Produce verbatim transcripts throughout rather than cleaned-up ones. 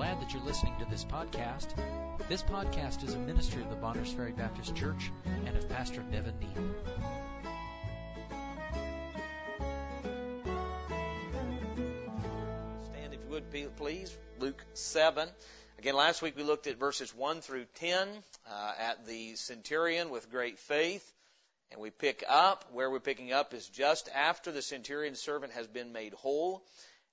glad that you're listening to this podcast. This podcast is a ministry of the Bonners Ferry Baptist Church and of Pastor Nevin Neal. Stand, if you would, please. Luke seven. Again, last week we looked at verses one through ten uh, at the centurion with great faith. And we pick up, where we're picking up is just after the centurion's servant has been made whole.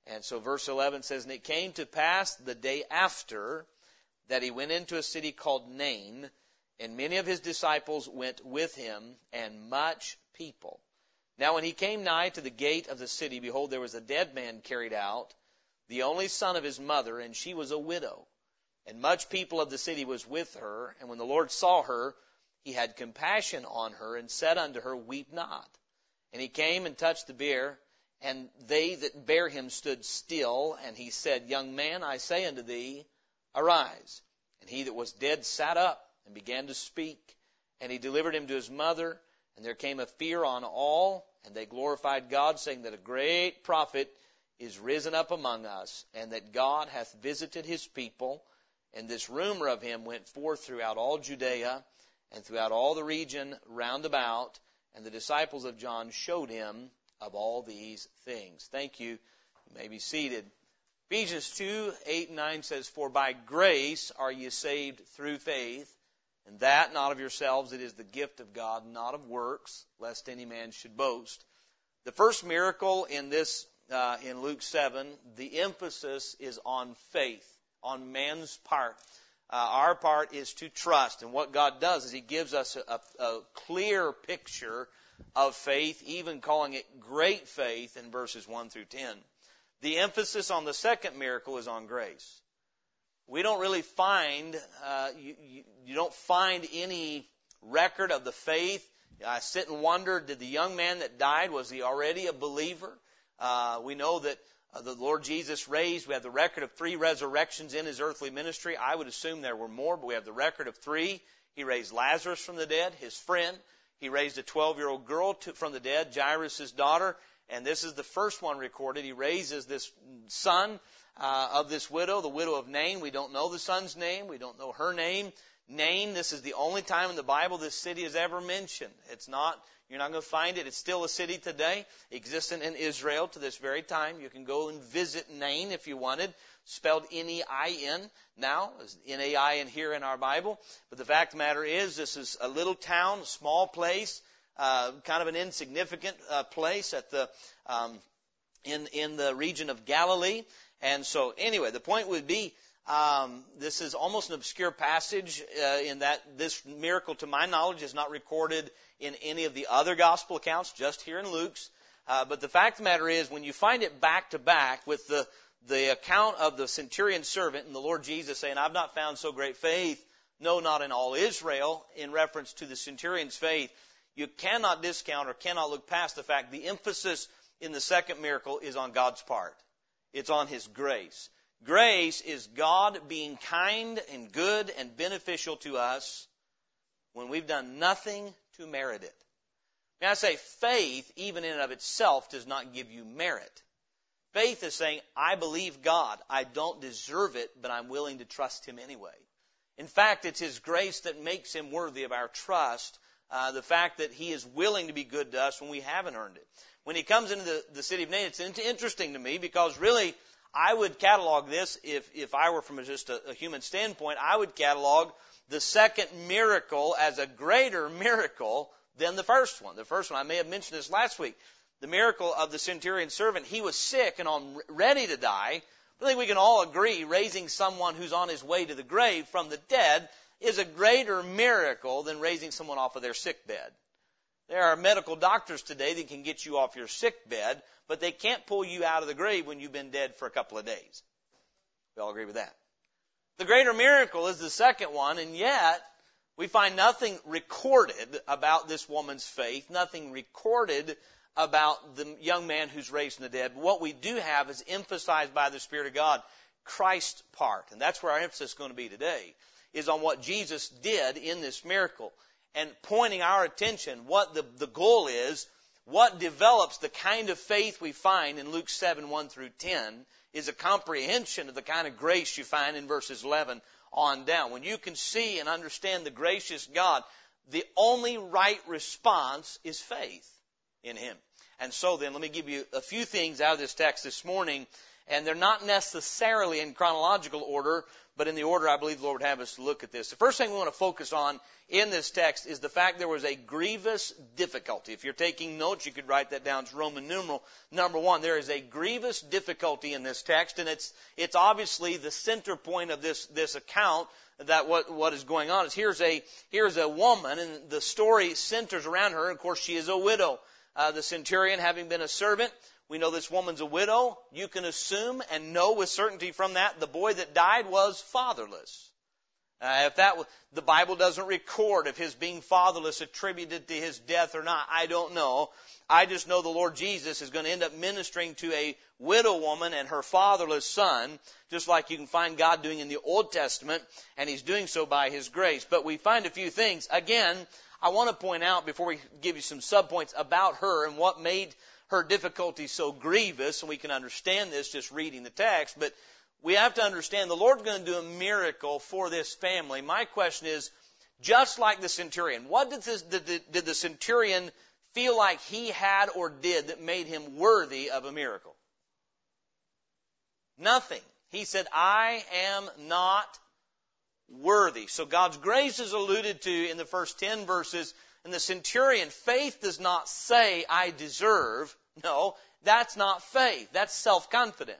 And so verse eleven says, "And it came to pass the day after that he went into a city called Nain, and many of his disciples went with him, and much people. Now when he came nigh to the gate of the city, behold, there was a dead man carried out, the only son of his mother, and she was a widow. And much people of the city was with her, and when the Lord saw her, he had compassion on her, and said unto her, Weep not. And he came and touched the bier, and they that bare him stood still, and he said, Young man, I say unto thee, arise. And he that was dead sat up, and began to speak, and he delivered him to his mother, and there came a fear on all, and they glorified God, saying that a great prophet is risen up among us, and that God hath visited his people. And this rumor of him went forth throughout all Judea and throughout all the region round about, and the disciples of John showed him of all these things." Thank you. You may be seated. Ephesians two, eight and nine says, "For by grace are ye saved through faith, and that not of yourselves, it is the gift of God, not of works, lest any man should boast." The first miracle in this, uh, in Luke seven, the emphasis is on faith, on man's part. Uh, our part is to trust. And what God does is he gives us a, a, a clear picture of faith, even calling it great faith in verses one through ten. The emphasis on the second miracle is on grace. We don't really find, uh, you, you, you don't find any record of the faith. I sit and wonder, did the young man that died, was he already a believer? Uh, we know that Uh, the Lord Jesus raised. We have the record of three resurrections in his earthly ministry. I would assume there were more, but we have the record of three. He raised Lazarus from the dead, his friend. He raised a twelve-year-old girl to, from the dead, Jairus' daughter. And this is the first one recorded. He raises this son uh, of this widow, the widow of Nain. We don't know the son's name. We don't know her name. Nain, this is the only time in the Bible this city is ever mentioned. It's not... You're not going to find it. It's still a city today, existent in Israel to this very time. You can go and visit Nain if you wanted, spelled N E I N now, N A I N here in our Bible. But the fact of the matter is, this is a little town, a small place, uh, kind of an insignificant uh, place at the um, in in the region of Galilee. And so, anyway, the point would be, Um, this is almost an obscure passage uh, in that this miracle, to my knowledge, is not recorded in any of the other gospel accounts, just here in Luke's. Uh, but the fact of the matter is, when you find it back to back with the, the account of the centurion's servant and the Lord Jesus saying, "I've not found so great faith, no, not in all Israel," in reference to the centurion's faith, you cannot discount or cannot look past the fact the emphasis in the second miracle is on God's part. It's on his grace. Grace is God being kind and good and beneficial to us when we've done nothing to merit it. Now, I say faith, even in and of itself, does not give you merit. Faith is saying, I believe God. I don't deserve it, but I'm willing to trust him anyway. In fact, it's his grace that makes him worthy of our trust, uh, the fact that he is willing to be good to us when we haven't earned it. When he comes into the, the city of Nain, it's interesting to me because really, I would catalog this, if, if I were from just a, a human standpoint, I would catalog the second miracle as a greater miracle than the first one. The first one, I may have mentioned this last week, the miracle of the centurion's servant. He was sick and on ready to die. I think we can all agree raising someone who's on his way to the grave from the dead is a greater miracle than raising someone off of their sick bed. There are medical doctors today that can get you off your sick bed, but they can't pull you out of the grave when you've been dead for a couple of days. We all agree with that. The greater miracle is the second one, and yet we find nothing recorded about this woman's faith, nothing recorded about the young man who's raised from the dead. But what we do have is emphasized by the Spirit of God, Christ's part. And that's where our emphasis is going to be today, is on what Jesus did in this miracle. And pointing our attention, what the, the goal is, what develops the kind of faith we find in Luke seven, one through ten is a comprehension of the kind of grace you find in verses eleven on down. When you can see and understand the gracious God, the only right response is faith in Him. And so then, let me give you a few things out of this text this morning, and they're not necessarily in chronological order, but in the order I believe the Lord would have us to look at this. The first thing we want to focus on in this text is the fact there was a grievous difficulty. If you're taking notes, you could write that down. It's Roman numeral number one. There is a grievous difficulty in this text, and it's it's obviously the center point of this this account. That what what is going on is here's a here's a woman, and the story centers around her. Of course, she is a widow. Uh, the centurion, having been a servant, we know this woman's a widow. You can assume and know with certainty from that the boy that died was fatherless. Uh, if that was, the Bible doesn't record if his being fatherless attributed to his death or not. I don't know. I just know the Lord Jesus is going to end up ministering to a widow woman and her fatherless son, just like you can find God doing in the Old Testament, and He's doing so by His grace. But we find a few things. Again, I want to point out before we give you some subpoints about her and what made her difficulty so grievous, and we can understand this just reading the text, but we have to understand the Lord's going to do a miracle for this family. My question is, just like the centurion, what did, this, did, the, did the centurion feel like he had or did that made him worthy of a miracle? Nothing. He said, I am not worthy. So God's grace is alluded to in the first ten verses. And the centurion, faith does not say, I deserve. No, that's not faith. That's self-confidence.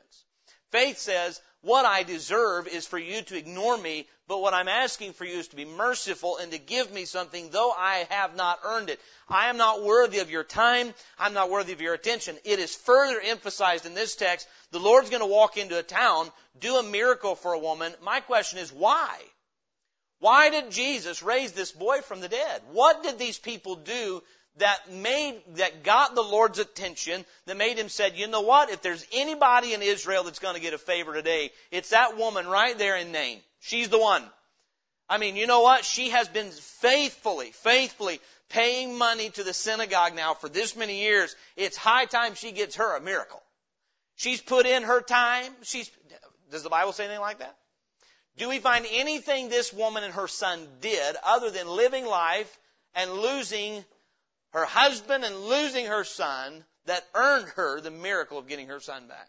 Faith says, what I deserve is for you to ignore me, but what I'm asking for you is to be merciful and to give me something, though I have not earned it. I am not worthy of your time. I'm not worthy of your attention. It is further emphasized in this text. The Lord's going to walk into a town, do a miracle for a woman. My question is, why? Why did Jesus raise this boy from the dead? What did these people do that made, that got the Lord's attention, that made Him said, you know what, if there's anybody in Israel that's going to get a favor today, it's that woman right there in Nain. She's the one. I mean, you know what? She has been faithfully, faithfully paying money to the synagogue now for this many years. It's high time she gets her a miracle. She's put in her time. She's, does the Bible say anything like that? Do we find anything this woman and her son did other than living life and losing her husband and losing her son that earned her the miracle of getting her son back?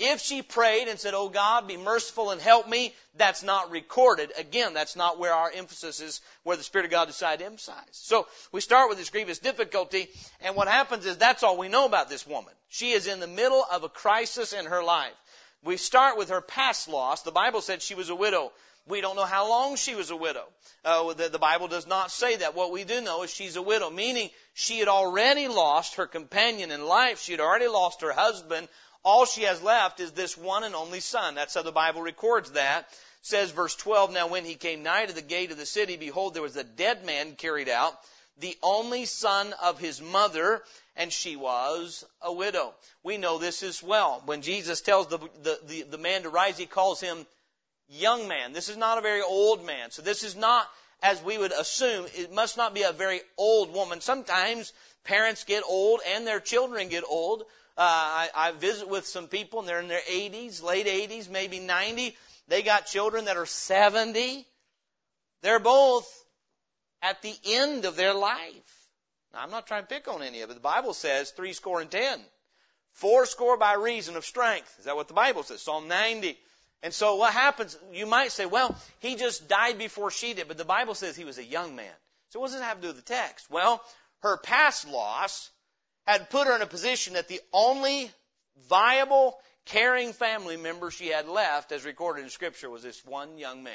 If she prayed and said, oh God, be merciful and help me, that's not recorded. Again, that's not where our emphasis is, where the Spirit of God decided to emphasize. So we start with this grievous difficulty, and what happens is that's all we know about this woman. She is in the middle of a crisis in her life. We start with her past loss. The Bible said she was a widow. We don't know how long she was a widow. Uh, the, the Bible does not say that. What we do know is she's a widow, meaning she had already lost her companion in life. She had already lost her husband. All she has left is this one and only son. That's how the Bible records that. It says, verse twelve, now when he came nigh to the gate of the city, behold, there was a dead man carried out, the only son of his mother, and she was a widow. We know this as well. When Jesus tells the, the, the, the man to rise, He calls him young man. This is not a very old man. So this is not, as we would assume, it must not be a very old woman. Sometimes parents get old and their children get old. Uh, I, I visit with some people and they're in their eighties, late eighties, maybe ninety. They got children that are seventy. They're both at the end of their life. Now, I'm not trying to pick on any of it. The Bible says three score and ten. Four score by reason of strength. Is that what the Bible says? Psalm ninety. And so what happens, you might say, well, he just died before she did, but the Bible says he was a young man. So what does it have to do with the text? Well, her past loss had put her in a position that the only viable, caring family member she had left, as recorded in Scripture, was this one young man.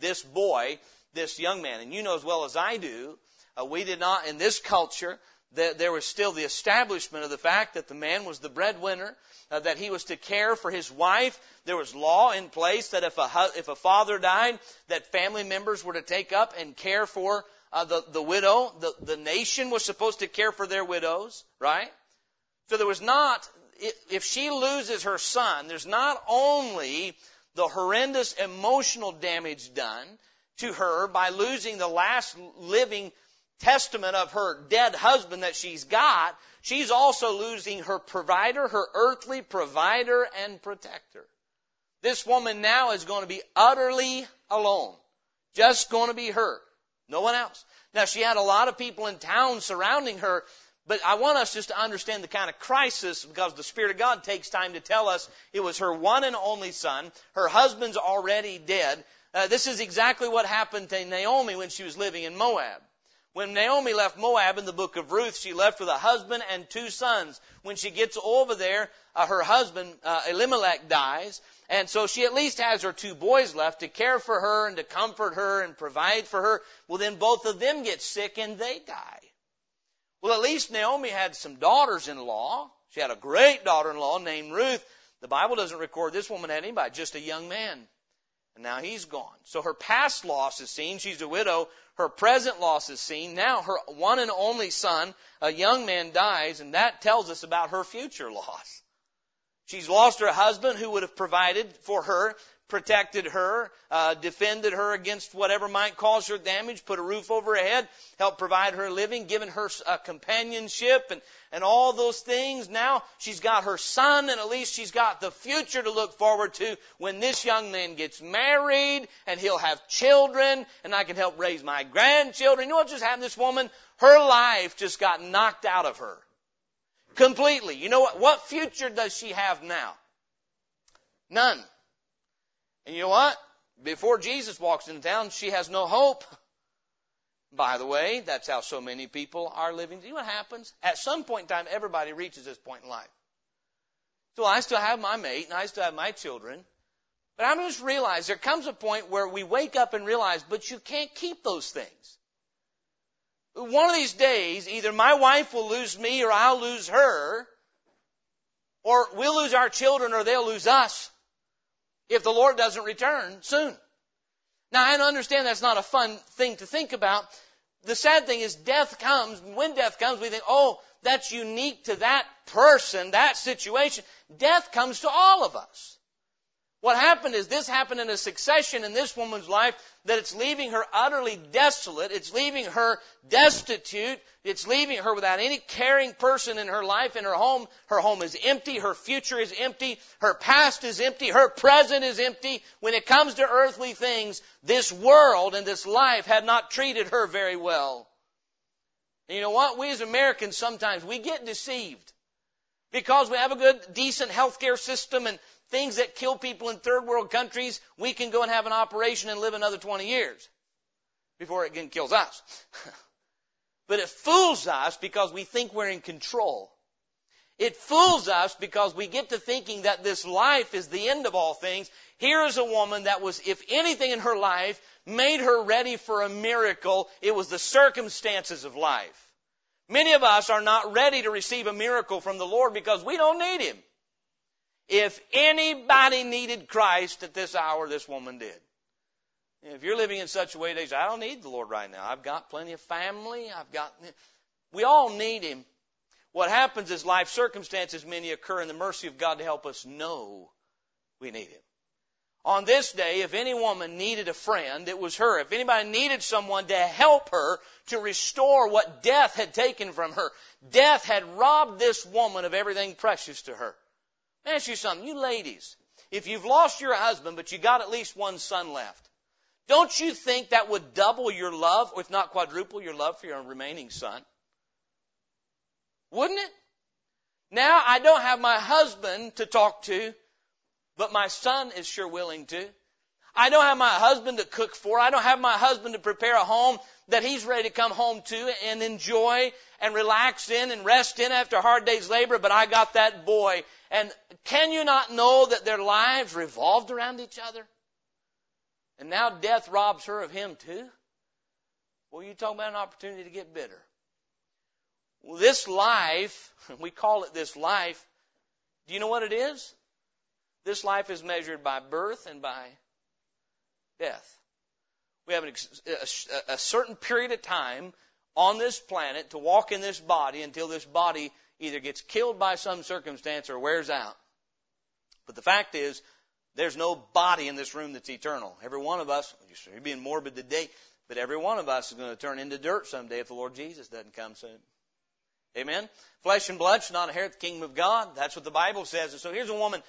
This boy, this young man. And you know as well as I do, uh, we did not, in this culture, that there was still the establishment of the fact that the man was the breadwinner, uh, that he was to care for his wife. There was law in place that if a if a father died, that family members were to take up and care for uh, the the widow. The the nation was supposed to care for their widows, right? So there was not, if she loses her son, there's not only the horrendous emotional damage done to her by losing the last living testament of her dead husband that she's got, she's also losing her provider, her earthly provider and protector. This woman now is going to be utterly alone. Just going to be her. No one else. Now, she had a lot of people in town surrounding her, but I want us just to understand the kind of crisis, because the Spirit of God takes time to tell us it was her one and only son. Her husband's already dead. Uh, this is exactly what happened to Naomi when she was living in Moab. When Naomi left Moab in the book of Ruth, she left with a husband and two sons. When she gets over there, uh, her husband, uh, Elimelech, dies. And so she at least has her two boys left to care for her and to comfort her and provide for her. Well, then both of them get sick and they die. Well, at least Naomi had some daughters-in-law. She had a great daughter-in-law named Ruth. The Bible doesn't record this woman had anybody, just a young man. And now he's gone. So her past loss is seen. She's a widow. Her present loss is seen. Now her one and only son, a young man, dies, and that tells us about her future loss. She's lost her husband who would have provided for her, protected her, uh, defended her against whatever might cause her damage, put a roof over her head, helped provide her a living, given her uh, companionship and, and all those things. Now she's got her son, and at least she's got the future to look forward to when this young man gets married and he'll have children and I can help raise my grandchildren. You know what just happened to this woman? Her life just got knocked out of her. Completely. You know what? What future does she have now? None. And you know what? Before Jesus walks into town, she has no hope. By the way, that's how so many people are living. You know what happens? At some point in time, everybody reaches this point in life. So I still have my mate, and I still have my children. But I just realize there comes a point where we wake up and realize, but you can't keep those things. One of these days, either my wife will lose me or I'll lose her, or we'll lose our children or they'll lose us. If the Lord doesn't return soon. Now, I understand that's not a fun thing to think about. The sad thing is death comes. When death comes, we think, oh, that's unique to that person, that situation. Death comes to all of us. What happened is this happened in a succession in this woman's life that it's leaving her utterly desolate. It's leaving her destitute. It's leaving her without any caring person in her life, in her home. Her home is empty. Her future is empty. Her past is empty. Her present is empty. When it comes to earthly things, this world and this life had not treated her very well. And you know what? We as Americans sometimes, we get deceived because we have a good, decent healthcare system and things that kill people in third world countries, we can go and have an operation and live another twenty years before it again kills us. But it fools us because we think we're in control. It fools us because we get to thinking that this life is the end of all things. Here is a woman that was, if anything in her life, made her ready for a miracle. It was the circumstances of life. Many of us are not ready to receive a miracle from the Lord because we don't need Him. If anybody needed Christ at this hour, this woman did. If you're living in such a way that I don't need the Lord right now. I've got plenty of family. I've got, we all need Him. What happens is life circumstances many occur in the mercy of God to help us know we need Him. On this day, if any woman needed a friend, it was her. If anybody needed someone to help her to restore what death had taken from her, death had robbed this woman of everything precious to her. Let me ask you something. You ladies, if you've lost your husband, but you got at least one son left, don't you think that would double your love, or if not quadruple your love for your remaining son? Wouldn't it? Now I don't have my husband to talk to, but my son is sure willing to. I don't have my husband to cook for. I don't have my husband to prepare a home that he's ready to come home to and enjoy and relax in and rest in after a hard day's labor, but I got that boy. And can you not know that their lives revolved around each other? And now death robs her of him too? Well, you talk about an opportunity to get bitter. Well, this life, we call it this life, do you know what it is? This life is measured by birth and by death. We have an, a, a certain period of time on this planet to walk in this body until this body either gets killed by some circumstance or wears out. But the fact is, there's no body in this room that's eternal. Every one of us, you're being morbid today, But every one of us is going to turn into dirt someday if the Lord Jesus doesn't come soon. Amen? Flesh and blood should not inherit the kingdom of God. That's what the Bible says. And so here's a woman.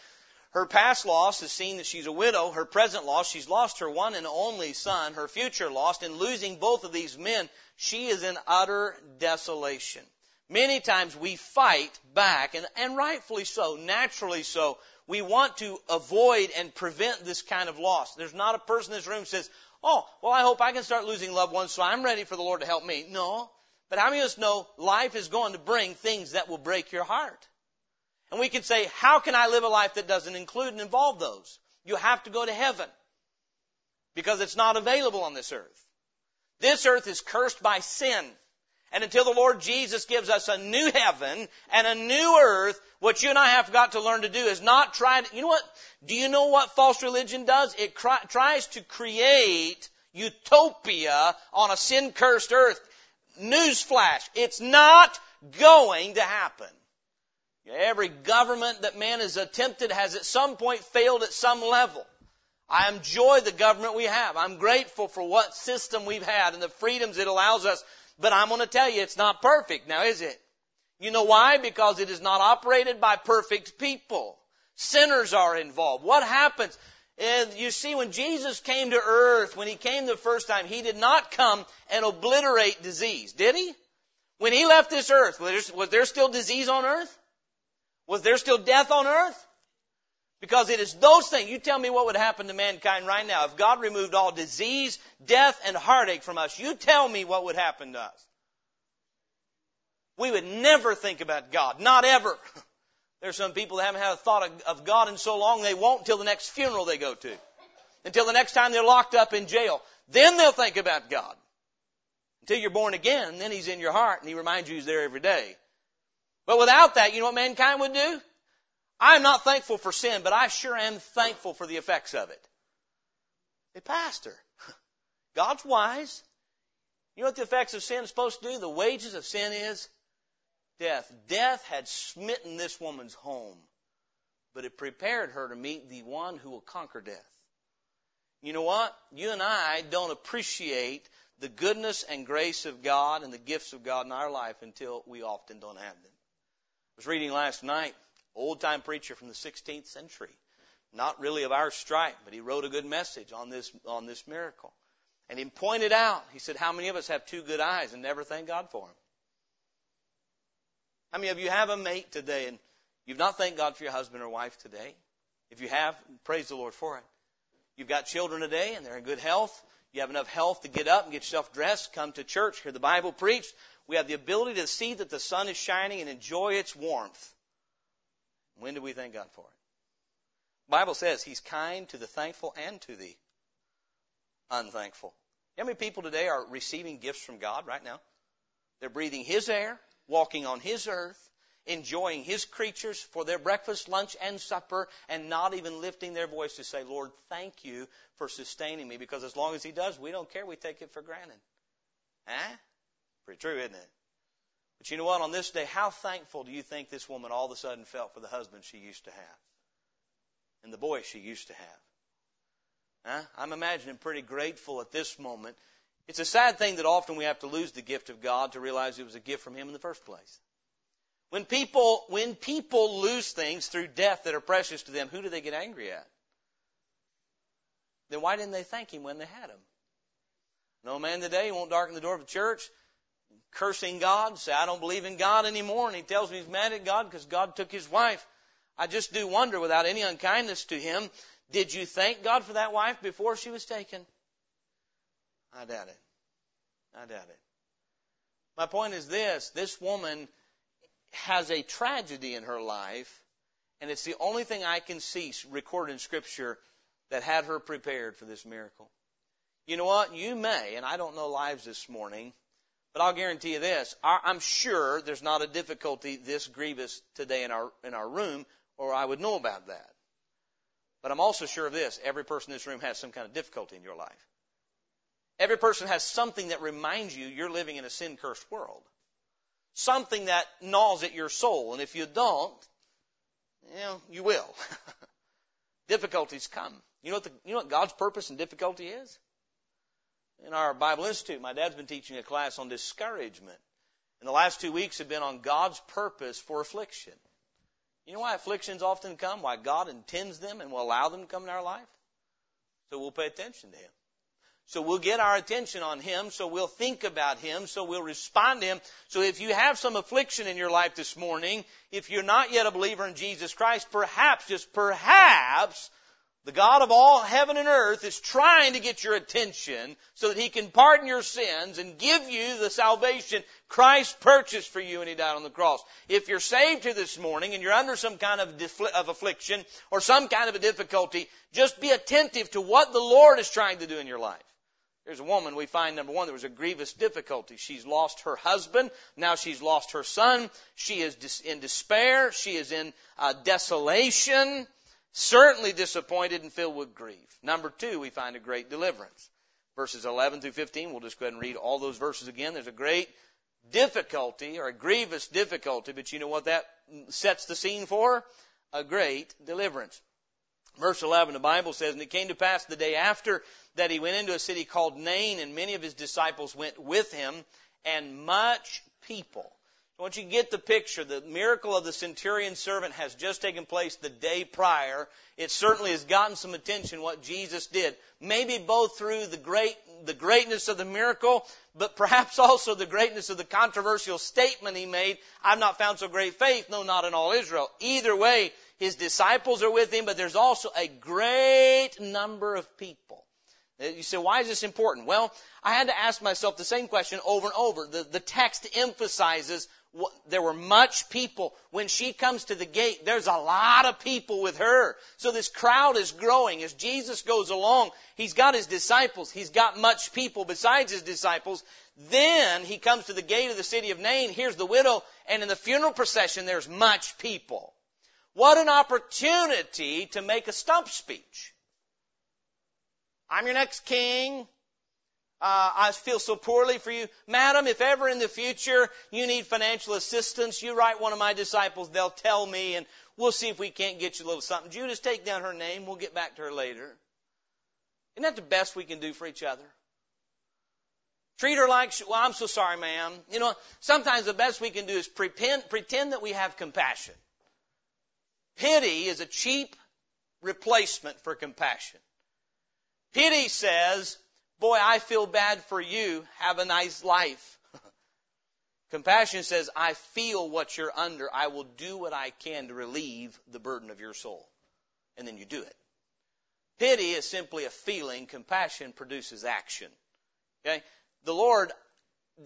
Her past loss is seen that she's a widow. Her present loss, she's lost her one and only son. Her future lost. In losing both of these men, she is in utter desolation. Many times we fight back, and, and rightfully so, naturally so. We want to avoid and prevent this kind of loss. There's not a person in this room who says, oh, well, I hope I can start losing loved ones, so I'm ready for the Lord to help me. No. But how many of us know life is going to bring things that will break your heart? And we can say, how can I live a life that doesn't include and involve those? You have to go to heaven because it's not available on this earth. This earth is cursed by sin. And until the Lord Jesus gives us a new heaven and a new earth, what you and I have got to learn to do is not try to, you know what, do you know what false religion does? It cry, tries to create utopia on a sin-cursed earth. Newsflash, it's not going to happen. Every government that man has attempted has at some point failed at some level. I enjoy the government we have. I'm grateful for what system we've had and the freedoms it allows us. But I'm going to tell you, it's not perfect now, is it? You know why? Because it is not operated by perfect people. Sinners are involved. What happens? And you see, when Jesus came to earth, when He came the first time, He did not come and obliterate disease, did He? When He left this earth, was there, was there still disease on earth? Was there still death on earth? Because it is those things. You tell me what would happen to mankind right now. If God removed all disease, death, and heartache from us, you tell me what would happen to us. We would never think about God. Not ever. There's some people that haven't had a thought of, of God in so long, they won't until the next funeral they go to. Until the next time they're locked up in jail. Then they'll think about God. Until you're born again, and then He's in your heart, and He reminds you He's there every day. But without that, you know what mankind would do? I'm not thankful for sin, but I sure am thankful for the effects of it. Hey, Pastor, God's wise. You know what the effects of sin is supposed to do? The wages of sin is death. Death had smitten this woman's home, but it prepared her to meet the one who will conquer death. You know what? You and I don't appreciate the goodness and grace of God and the gifts of God in our life until we often don't have them. I was reading last night. Old-time preacher from the sixteenth century. Not really of our stripe, but he wrote a good message on this, on this miracle. And he pointed out, he said, how many of us have two good eyes and never thank God for them? How many of you have a mate today and you've not thanked God for your husband or wife today? If you have, praise the Lord for it. You've got children today and they're in good health. You have enough health to get up and get yourself dressed, come to church, hear the Bible preached. We have the ability to see that the sun is shining and enjoy its warmth. When do we thank God for it? The Bible says He's kind to the thankful and to the unthankful. How many people today are receiving gifts from God right now? They're breathing His air, walking on His earth, enjoying His creatures for their breakfast, lunch, and supper, and not even lifting their voice to say, Lord, thank you for sustaining me, because as long as He does, we don't care. We take it for granted. Huh? Pretty true, isn't it? But you know what? On this day, how thankful do you think this woman all of a sudden felt for the husband she used to have and the boy she used to have? Huh? I'm imagining pretty grateful at this moment. It's a sad thing that often we have to lose the gift of God to realize it was a gift from Him in the first place. When people, when people lose things through death that are precious to them, who do they get angry at? Then why didn't they thank Him when they had Him? No man today won't darken the door of the church, cursing God, say, I don't believe in God anymore. And he tells me he's mad at God because God took his wife. I just do wonder, without any unkindness to him, did you thank God for that wife before she was taken? I doubt it. I doubt it. My point is this. This woman has a tragedy in her life, and it's the only thing I can see recorded in Scripture that had her prepared for this miracle. You know what? You may, and I don't know lives this morning, but I'll guarantee you this, I'm sure there's not a difficulty this grievous today in our in our room, or I would know about that. But I'm also sure of this, every person in this room has some kind of difficulty in your life. Every person has something that reminds you you're living in a sin-cursed world. Something that gnaws at your soul, and if you don't, you know, you will. Difficulties come. You know what the, you know what God's purpose in difficulty is? in our Bible Institute, my dad's been teaching a class on discouragement. And the last two weeks have been on God's purpose for affliction. You know why afflictions often come? Why God intends them and will allow them to come in our life? So we'll pay attention to Him. So we'll get our attention on Him, so we'll think about Him, so we'll respond to Him. So if you have some affliction in your life this morning, if you're not yet a believer in Jesus Christ, perhaps, just perhaps, the God of all heaven and earth is trying to get your attention so that He can pardon your sins and give you the salvation Christ purchased for you when He died on the cross. If you're saved here this morning and you're under some kind of of affliction or some kind of a difficulty, just be attentive to what the Lord is trying to do in your life. There's a woman we find, number one, there was a grievous difficulty. She's lost her husband. Now she's lost her son. She is in despair. She is in uh, desolation. Certainly disappointed and filled with grief. Number two, we find a great deliverance. Verses eleven through fifteen, we'll just go ahead and read all those verses again. There's a great difficulty or a grievous difficulty, but you know what that sets the scene for? A great deliverance. Verse eleven, the Bible says, "And it came to pass the day after that he went into a city called Nain, and many of his disciples went with him, and much people." Once you get the picture, the miracle of the centurion's servant has just taken place the day prior. It certainly has gotten some attention what Jesus did. Maybe both through the great, the greatness of the miracle, but perhaps also the greatness of the controversial statement he made, "I've not found so great faith, no, not in all Israel." Either way, his disciples are with him, but there's also a great number of people. You say, why is this important? Well, I had to ask myself the same question over and over. The, the text emphasizes what, there were much people. When she comes to the gate, there's a lot of people with her. So this crowd is growing. As Jesus goes along, he's got his disciples. He's got much people besides his disciples. Then he comes to the gate of the city of Nain. Here's the widow. And in the funeral procession, there's much people. What an opportunity to make a stump speech. "I'm your next king. Uh, I feel so poorly for you. Madam, if ever in the future you need financial assistance, you write one of my disciples. They'll tell me, and we'll see if we can't get you a little something. Judas, take down her name. We'll get back to her later." Isn't that the best we can do for each other? Treat her like, she, "Well, I'm so sorry, ma'am." You know, sometimes the best we can do is pretend, pretend that we have compassion. Pity is a cheap replacement for compassion. Pity says, "Boy, I feel bad for you. Have a nice life." Compassion says, "I feel what you're under. I will do what I can to relieve the burden of your soul." And then you do it. Pity is simply a feeling. Compassion produces action. Okay? The Lord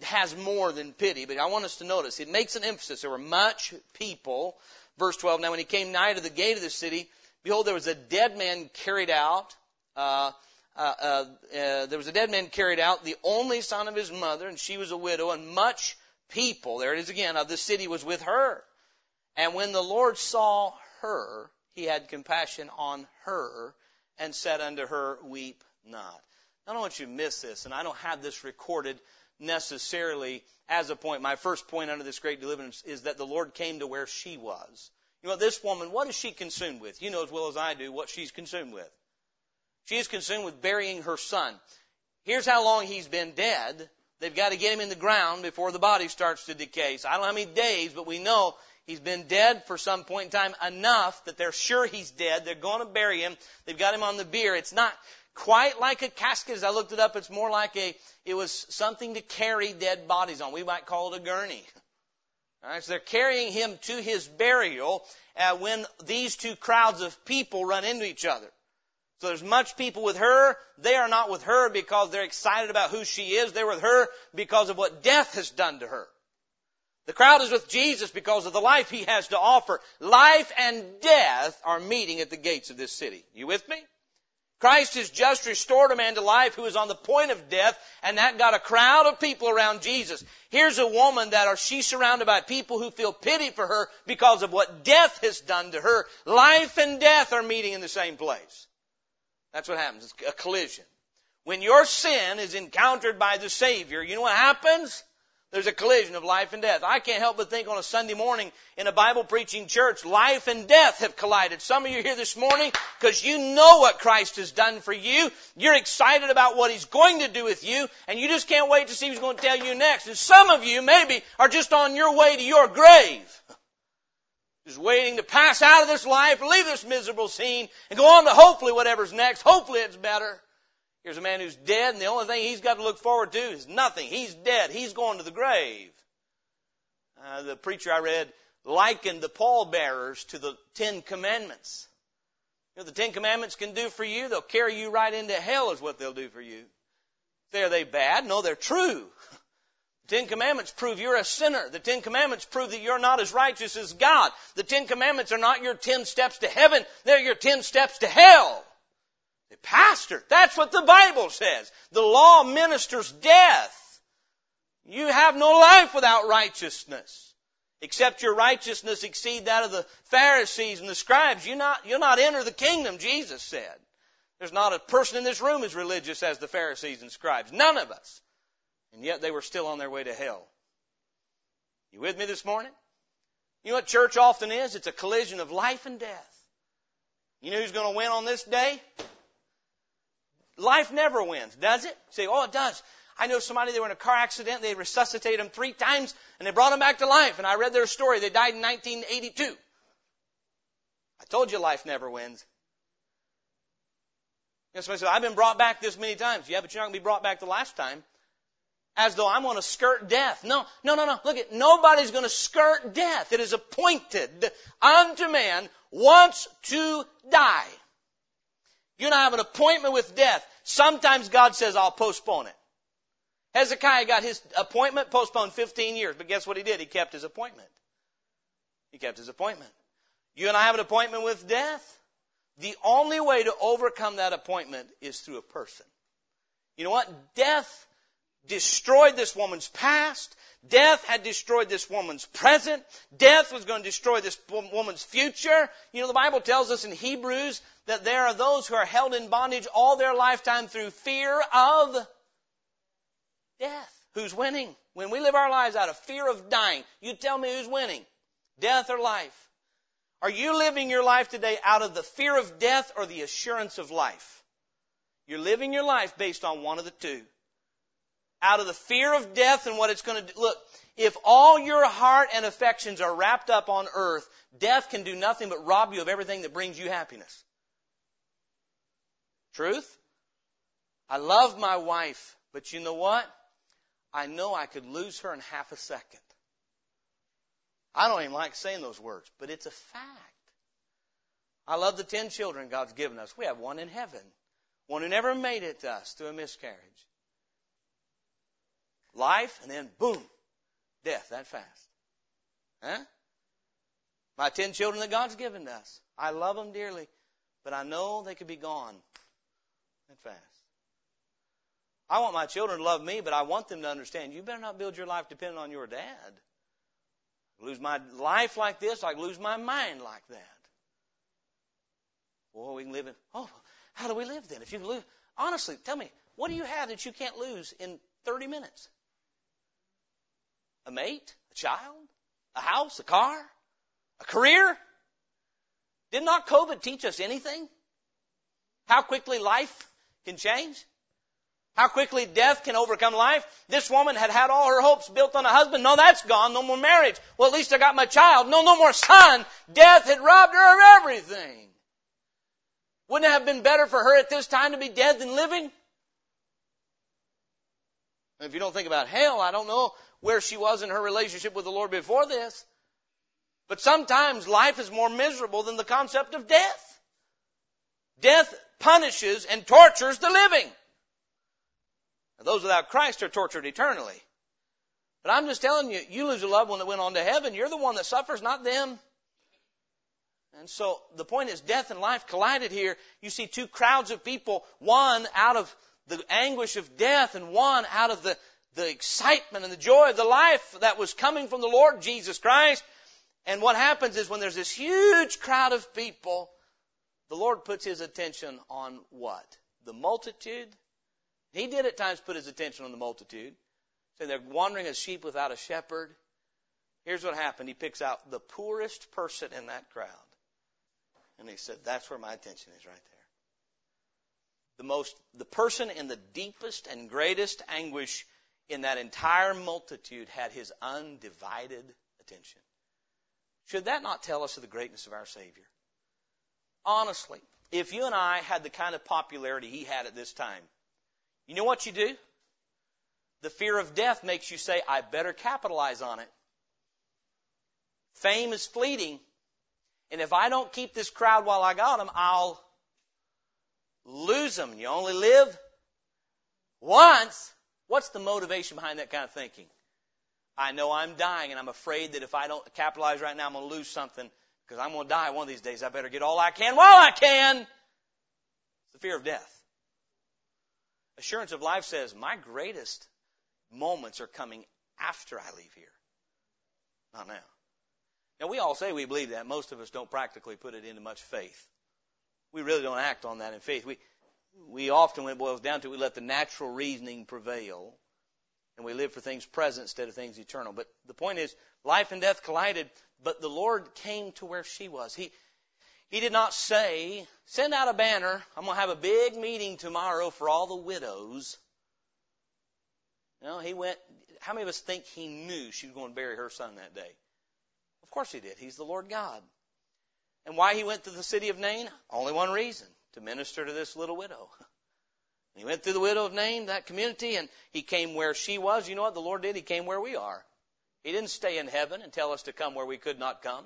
has more than pity, but I want us to notice, it makes an emphasis. There were much people. Verse twelve, "Now when he came nigh to the gate of the city, behold, there was a dead man carried out. Uh, Uh, uh, uh, there was a dead man carried out, the only son of his mother, and she was a widow, and much people," there it is again, "of the city was with her. And when the Lord saw her, he had compassion on her, and said unto her, Weep not." I don't want you to miss this, and I don't have this recorded necessarily as a point. My first point under this great deliverance is that the Lord came to where she was. You know, this woman, what is she consumed with? You know as well as I do what she's consumed with. She is consumed with burying her son. Here's how long he's been dead. They've got to get him in the ground before the body starts to decay. So I don't know how many days, but we know he's been dead for some point in time enough that they're sure he's dead. They're going to bury him. They've got him on the bier. It's not quite like a casket. As I looked it up, it's more like a, it was something to carry dead bodies on. We might call it a gurney. All right, so they're carrying him to his burial uh, when these two crowds of people run into each other. So there's much people with her. They are not with her because they're excited about who she is. They're with her because of what death has done to her. The crowd is with Jesus because of the life he has to offer. Life and death are meeting at the gates of this city. You with me? Christ has just restored a man to life who is on the point of death, and that got a crowd of people around Jesus. Here's a woman that are she's surrounded by people who feel pity for her because of what death has done to her. Life and death are meeting in the same place. That's what happens. It's a collision. When your sin is encountered by the Savior, you know what happens? There's a collision of life and death. I can't help but think on a Sunday morning in a Bible preaching church, life and death have collided. Some of you are here this morning because you know what Christ has done for you. You're excited about what He's going to do with you, and you just can't wait to see what He's going to tell you next. And some of you maybe are just on your way to your grave, just waiting to pass out of this life, leave this miserable scene, and go on to hopefully whatever's next. Hopefully it's better. Here's a man who's dead, and the only thing he's got to look forward to is nothing. He's dead. He's going to the grave. Uh, the preacher I read likened the pallbearers to the Ten Commandments. You know what the Ten Commandments can do for you? They'll carry you right into hell is what they'll do for you. Are they bad? No, they're true. The Ten Commandments prove you're a sinner. The Ten Commandments prove that you're not as righteous as God. The Ten Commandments are not your ten steps to heaven. They're your ten steps to hell. Pastor, that's what the Bible says. The law ministers death. You have no life without righteousness. Except your righteousness exceed that of the Pharisees and the scribes, you not, you'll not enter the kingdom, Jesus said. There's not a person in this room as religious as the Pharisees and scribes. None of us. And yet they were still on their way to hell. You with me this morning? You know what church often is? It's a collision of life and death. You know who's going to win on this day? Life never wins, does it? You say, oh, it does. I know somebody, they were in a car accident, they resuscitated them three times, and they brought them back to life. And I read their story. They died in nineteen eighty-two. I told you life never wins. You know, somebody said, I've been brought back this many times. Yeah, but you're not going to be brought back the last time. As though I'm going to skirt death. No, no, no, no. Look, at nobody's going to skirt death. It is appointed unto man once to die. You and I have an appointment with death. Sometimes God says, I'll postpone it. Hezekiah got his appointment postponed fifteen years. But guess what he did? He kept his appointment. He kept his appointment. You and I have an appointment with death. The only way to overcome that appointment is through a person. You know what? Death destroyed this woman's past. Death had destroyed this woman's present. Death was going to destroy this woman's future. You know, the Bible tells us in Hebrews that there are those who are held in bondage all their lifetime through fear of death. Who's winning? When we live our lives out of fear of dying, you tell me who's winning, death or life. Are you living your life today out of the fear of death or the assurance of life? You're living your life based on one of the two. Out of the fear of death and what it's going to do. Look, if all your heart and affections are wrapped up on earth, death can do nothing but rob you of everything that brings you happiness. Truth? I love my wife, but you know what? I know I could lose her in half a second. I don't even like saying those words, but it's a fact. I love the ten children God's given us. We have one in heaven, one who never made it to us through a miscarriage. Life, and then boom, death that fast. Huh? My ten children that God's given to us. I love them dearly, but I know they could be gone that fast. I want my children to love me, but I want them to understand you better not build your life depending on your dad. I lose my life like this, I lose my mind like that. Well, we can live in, oh, how do we live then? If you lose, honestly, tell me, what do you have that you can't lose in thirty minutes? A mate, a child, a house, a car, a career. Did not COVID teach us anything? How quickly life can change? How quickly death can overcome life? This woman had had all her hopes built on a husband. No, that's gone. No more marriage. Well, at least I got my child. No, no more son. Death had robbed her of everything. Wouldn't it have been better for her at this time to be dead than living? If you don't think about hell, I don't know where she was in her relationship with the Lord before this. But sometimes life is more miserable than the concept of death. Death punishes and tortures the living. Now, those without Christ are tortured eternally. But I'm just telling you, you lose a loved one that went on to heaven. You're the one that suffers, not them. And so the point is death and life collided here. You see two crowds of people, one out of the anguish of death and one out of the, the excitement and the joy of the life that was coming from the Lord Jesus Christ. And what happens is when there's this huge crowd of people, the Lord puts His attention on what? The multitude. He did at times put His attention on the multitude. So they're wandering as sheep without a shepherd. Here's what happened. He picks out the poorest person in that crowd. And he said, that's where my attention is right there. The most, the person in the deepest and greatest anguish in that entire multitude had his undivided attention. Should that not tell us of the greatness of our Savior? Honestly, if you and I had the kind of popularity he had at this time, you know what you do? The fear of death makes you say, I better capitalize on it. Fame is fleeting. And if I don't keep this crowd while I got them, I'll lose them. You only live once. What's the motivation behind that kind of thinking? I know I'm dying, and I'm afraid that if I don't capitalize right now, I'm going to lose something because I'm going to die one of these days. I better get all I can while I can. It's the fear of death. Assurance of life says, my greatest moments are coming after I leave here, not now. Now, we all say we believe that. Most of us don't practically put it into much faith. We really don't act on that in faith. We we often, when it boils down to it, we let the natural reasoning prevail, and we live for things present instead of things eternal. But the point is, life and death collided, but the Lord came to where she was. He He did not say, send out a banner. I'm going to have a big meeting tomorrow for all the widows. No, he went. How many of us think he knew she was going to bury her son that day? Of course he did. He's the Lord God. And why he went to the city of Nain? Only one reason, to minister to this little widow. And he went through the widow of Nain, that community, and he came where she was. You know what the Lord did? He came where we are. He didn't stay in heaven and tell us to come where we could not come.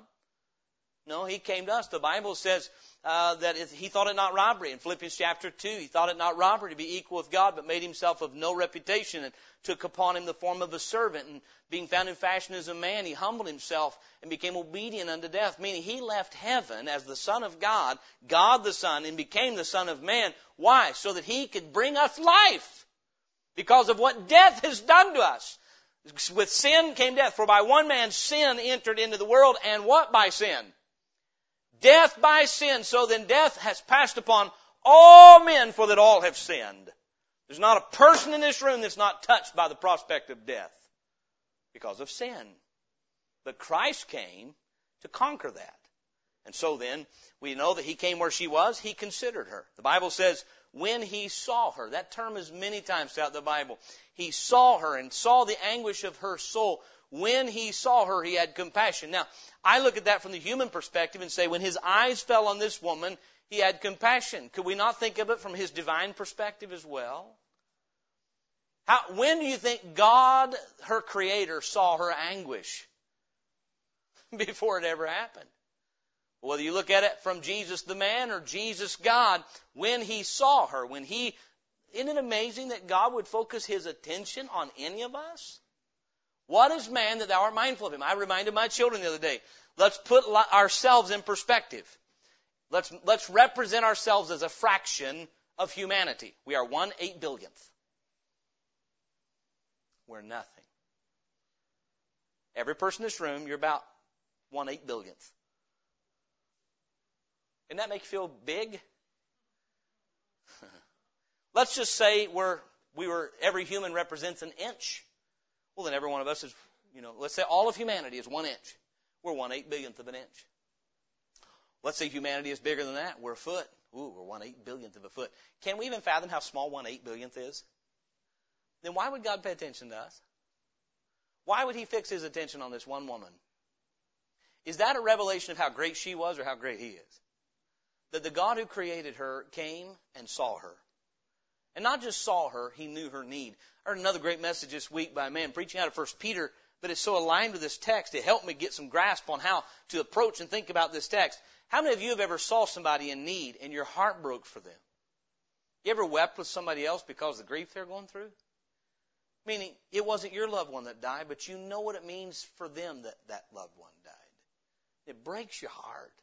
No, he came to us. The Bible says uh, that he thought it not robbery. In Philippians chapter two, he thought it not robbery to be equal with God, but made himself of no reputation and took upon him the form of a servant. And being found in fashion as a man, he humbled himself and became obedient unto death, meaning he left heaven as the Son of God, God the Son, and became the Son of Man. Why? So that he could bring us life because of what death has done to us. With sin came death. For by one man sin entered into the world, and what by sin? Death by sin. So then death has passed upon all men, for that all have sinned. There's not a person in this room that's not touched by the prospect of death because of sin. But Christ came to conquer that. And so then we know that he came where she was. He considered her. The Bible says, when he saw her. That term is many times throughout the Bible. He saw her and saw the anguish of her soul. When he saw her, he had compassion. Now, I look at that from the human perspective and say, when his eyes fell on this woman, he had compassion. Could we not think of it from his divine perspective as well? How, when do you think God, her creator, saw her anguish? Before it ever happened. Whether you look at it from Jesus the man or Jesus God, when he saw her, when he, isn't it amazing that God would focus his attention on any of us? What is man that thou art mindful of him? I reminded my children the other day, let's put ourselves in perspective. Let's, let's represent ourselves as a fraction of humanity. We are one eight billionth. We're nothing. Every person in this room, you're about one eight billionth. Doesn't that make you feel big? Let's just say we're, we were, every human represents an inch. Well, then every one of us is, you know, let's say all of humanity is one inch. We're one eight billionth of an inch. Let's say humanity is bigger than that. We're a foot. Ooh, we're one eight billionth of a foot. Can we even fathom how small one eight billionth is? Then why would God pay attention to us? Why would he fix his attention on this one woman? Is that a revelation of how great she was or how great he is? That the God who created her came and saw her. And not just saw her, he knew her need. I heard another great message this week by a man preaching out of First Peter, but it's so aligned with this text, it helped me get some grasp on how to approach and think about this text. How many of you have ever saw somebody in need and your heart broke for them? You ever wept with somebody else because of the grief they're going through? Meaning, it wasn't your loved one that died, but you know what it means for them that that loved one died. It breaks your heart.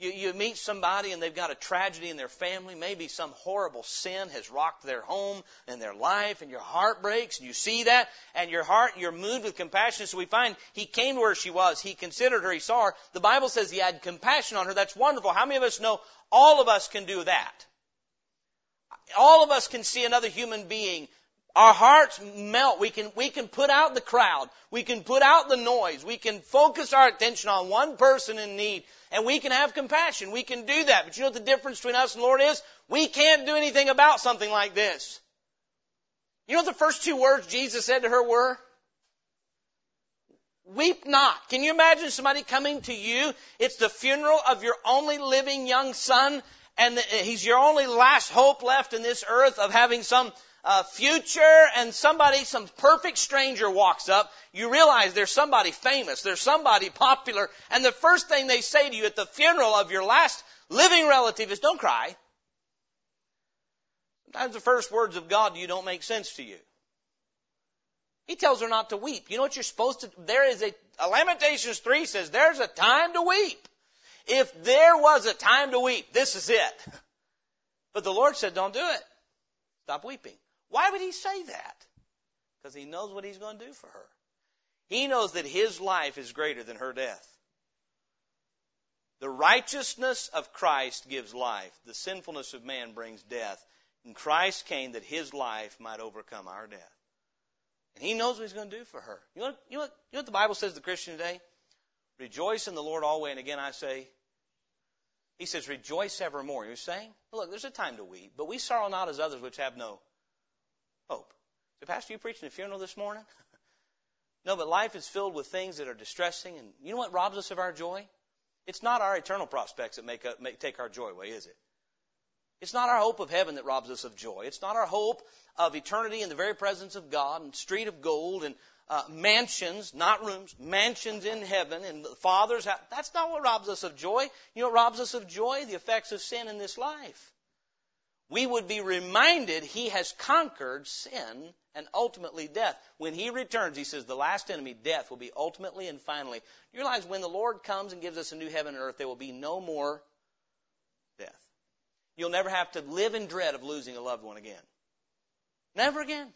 You, you meet somebody and they've got a tragedy in their family. Maybe some horrible sin has rocked their home and their life, and your heart breaks, and you see that, and your heart, you're moved with compassion. So we find he came to where she was. He considered her. He saw her. The Bible says he had compassion on her. That's wonderful. How many of us know all of us can do that? All of us can see another human being Our hearts melt. We can, we can put out the crowd. We can put out the noise. We can focus our attention on one person in need, and we can have compassion. We can do that. But you know what the difference between us and the Lord is? We can't do anything about something like this. You know what the first two words Jesus said to her were? Weep not. Can you imagine somebody coming to you? It's the funeral of your only living young son, and the, he's your only last hope left in this earth of having some uh, future, and somebody, some perfect stranger walks up. You realize there's somebody famous, there's somebody popular, and the first thing they say to you at the funeral of your last living relative is, don't cry. Sometimes the first words of God to you don't make sense to you. He tells her not to weep. You know what you're supposed to, there is a, Lamentations three says there's a time to weep. If there was a time to weep, this is it. But the Lord said, don't do it. Stop weeping. Why would he say that? Because he knows what he's going to do for her. He knows that his life is greater than her death. The righteousness of Christ gives life. The sinfulness of man brings death. And Christ came that his life might overcome our death. And he knows what he's going to do for her. You know, you know, you know what the Bible says to the Christian today? Rejoice in the Lord always. And again, I say, he says, rejoice evermore. You're saying, look, there's a time to weep, but we sorrow not as others which have no hope. So, Pastor, you preaching a funeral this morning? No, but life is filled with things that are distressing. And you know what robs us of our joy? It's not our eternal prospects that make, up, make take our joy away, is it? It's not our hope of heaven that robs us of joy. It's not our hope of eternity in the very presence of God and street of gold and uh, mansions, not rooms, mansions in heaven and the Father's house. That's not what robs us of joy. You know what robs us of joy? The effects of sin in this life. We would be reminded he has conquered sin and ultimately death. When he returns, he says the last enemy, death, will be ultimately and finally. You realize when the Lord comes and gives us a new heaven and earth, there will be no more death. You'll never have to live in dread of losing a loved one again. Never again.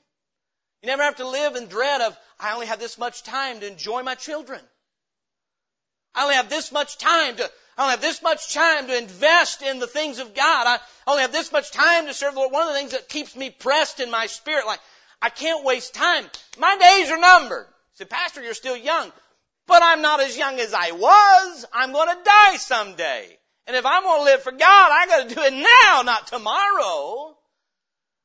You never have to live in dread of, I only have this much time to enjoy my children. I only have this much time to, I only have this much time to invest in the things of God. I only have this much time to serve the Lord. One of the things that keeps me pressed in my spirit, like, I can't waste time. My days are numbered. I said, Pastor, you're still young. But I'm not as young as I was. I'm going to die someday. And if I'm going to live for God, I got to do it now, not tomorrow.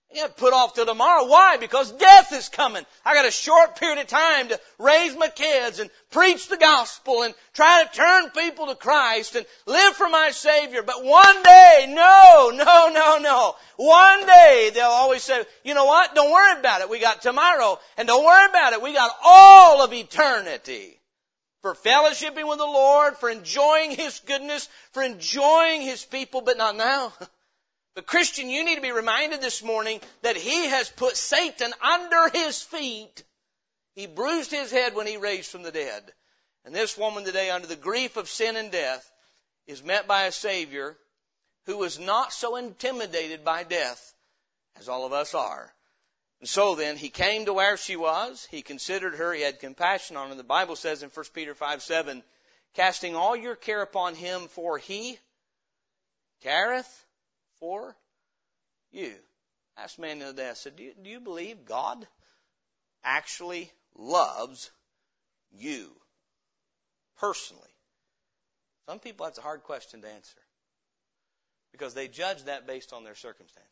I can't put off till tomorrow. Why? Because death is coming. I got a short period of time to raise my kids and preach the gospel and try to turn people to Christ and live for my Savior. But one day, no, no, no, no. One day they'll always say, you know what? Don't worry about it. We got tomorrow. And don't worry about it. We got all of eternity. For fellowshipping with the Lord, for enjoying His goodness, for enjoying His people, but not now. But Christian, you need to be reminded this morning that He has put Satan under His feet. He bruised His head when He raised from the dead. And this woman today, under the grief of sin and death, is met by a Savior who was not so intimidated by death as all of us are. And so then, he came to where she was. He considered her. He had compassion on her. The Bible says in First Peter five seven, casting all your care upon him, for he careth for you. I asked a man the other day, I said, do you, do you believe God actually loves you personally? Some people, that's a hard question to answer because they judge that based on their circumstances.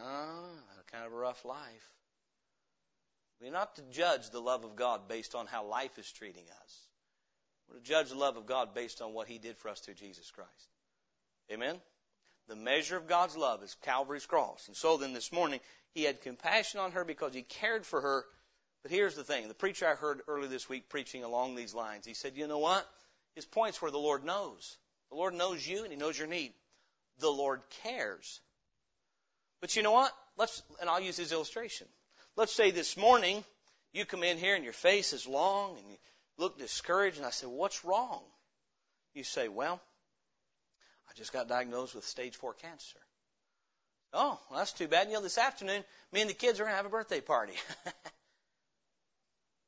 Ah, kind of a rough life. We're not to judge the love of God based on how life is treating us. We're to judge the love of God based on what He did for us through Jesus Christ. Amen? The measure of God's love is Calvary's cross. And so then this morning, He had compassion on her because He cared for her. But here's the thing. The preacher I heard earlier this week preaching along these lines, he said, you know what? His point's where the Lord knows. The Lord knows you and He knows your need. The Lord cares. But you know what? Let's, and I'll use his illustration. Let's say this morning you come in here and your face is long and you look discouraged, and I say, what's wrong? You say, well, I just got diagnosed with stage four cancer. Oh, well, that's too bad. You know, this afternoon, me and the kids are going to have a birthday party.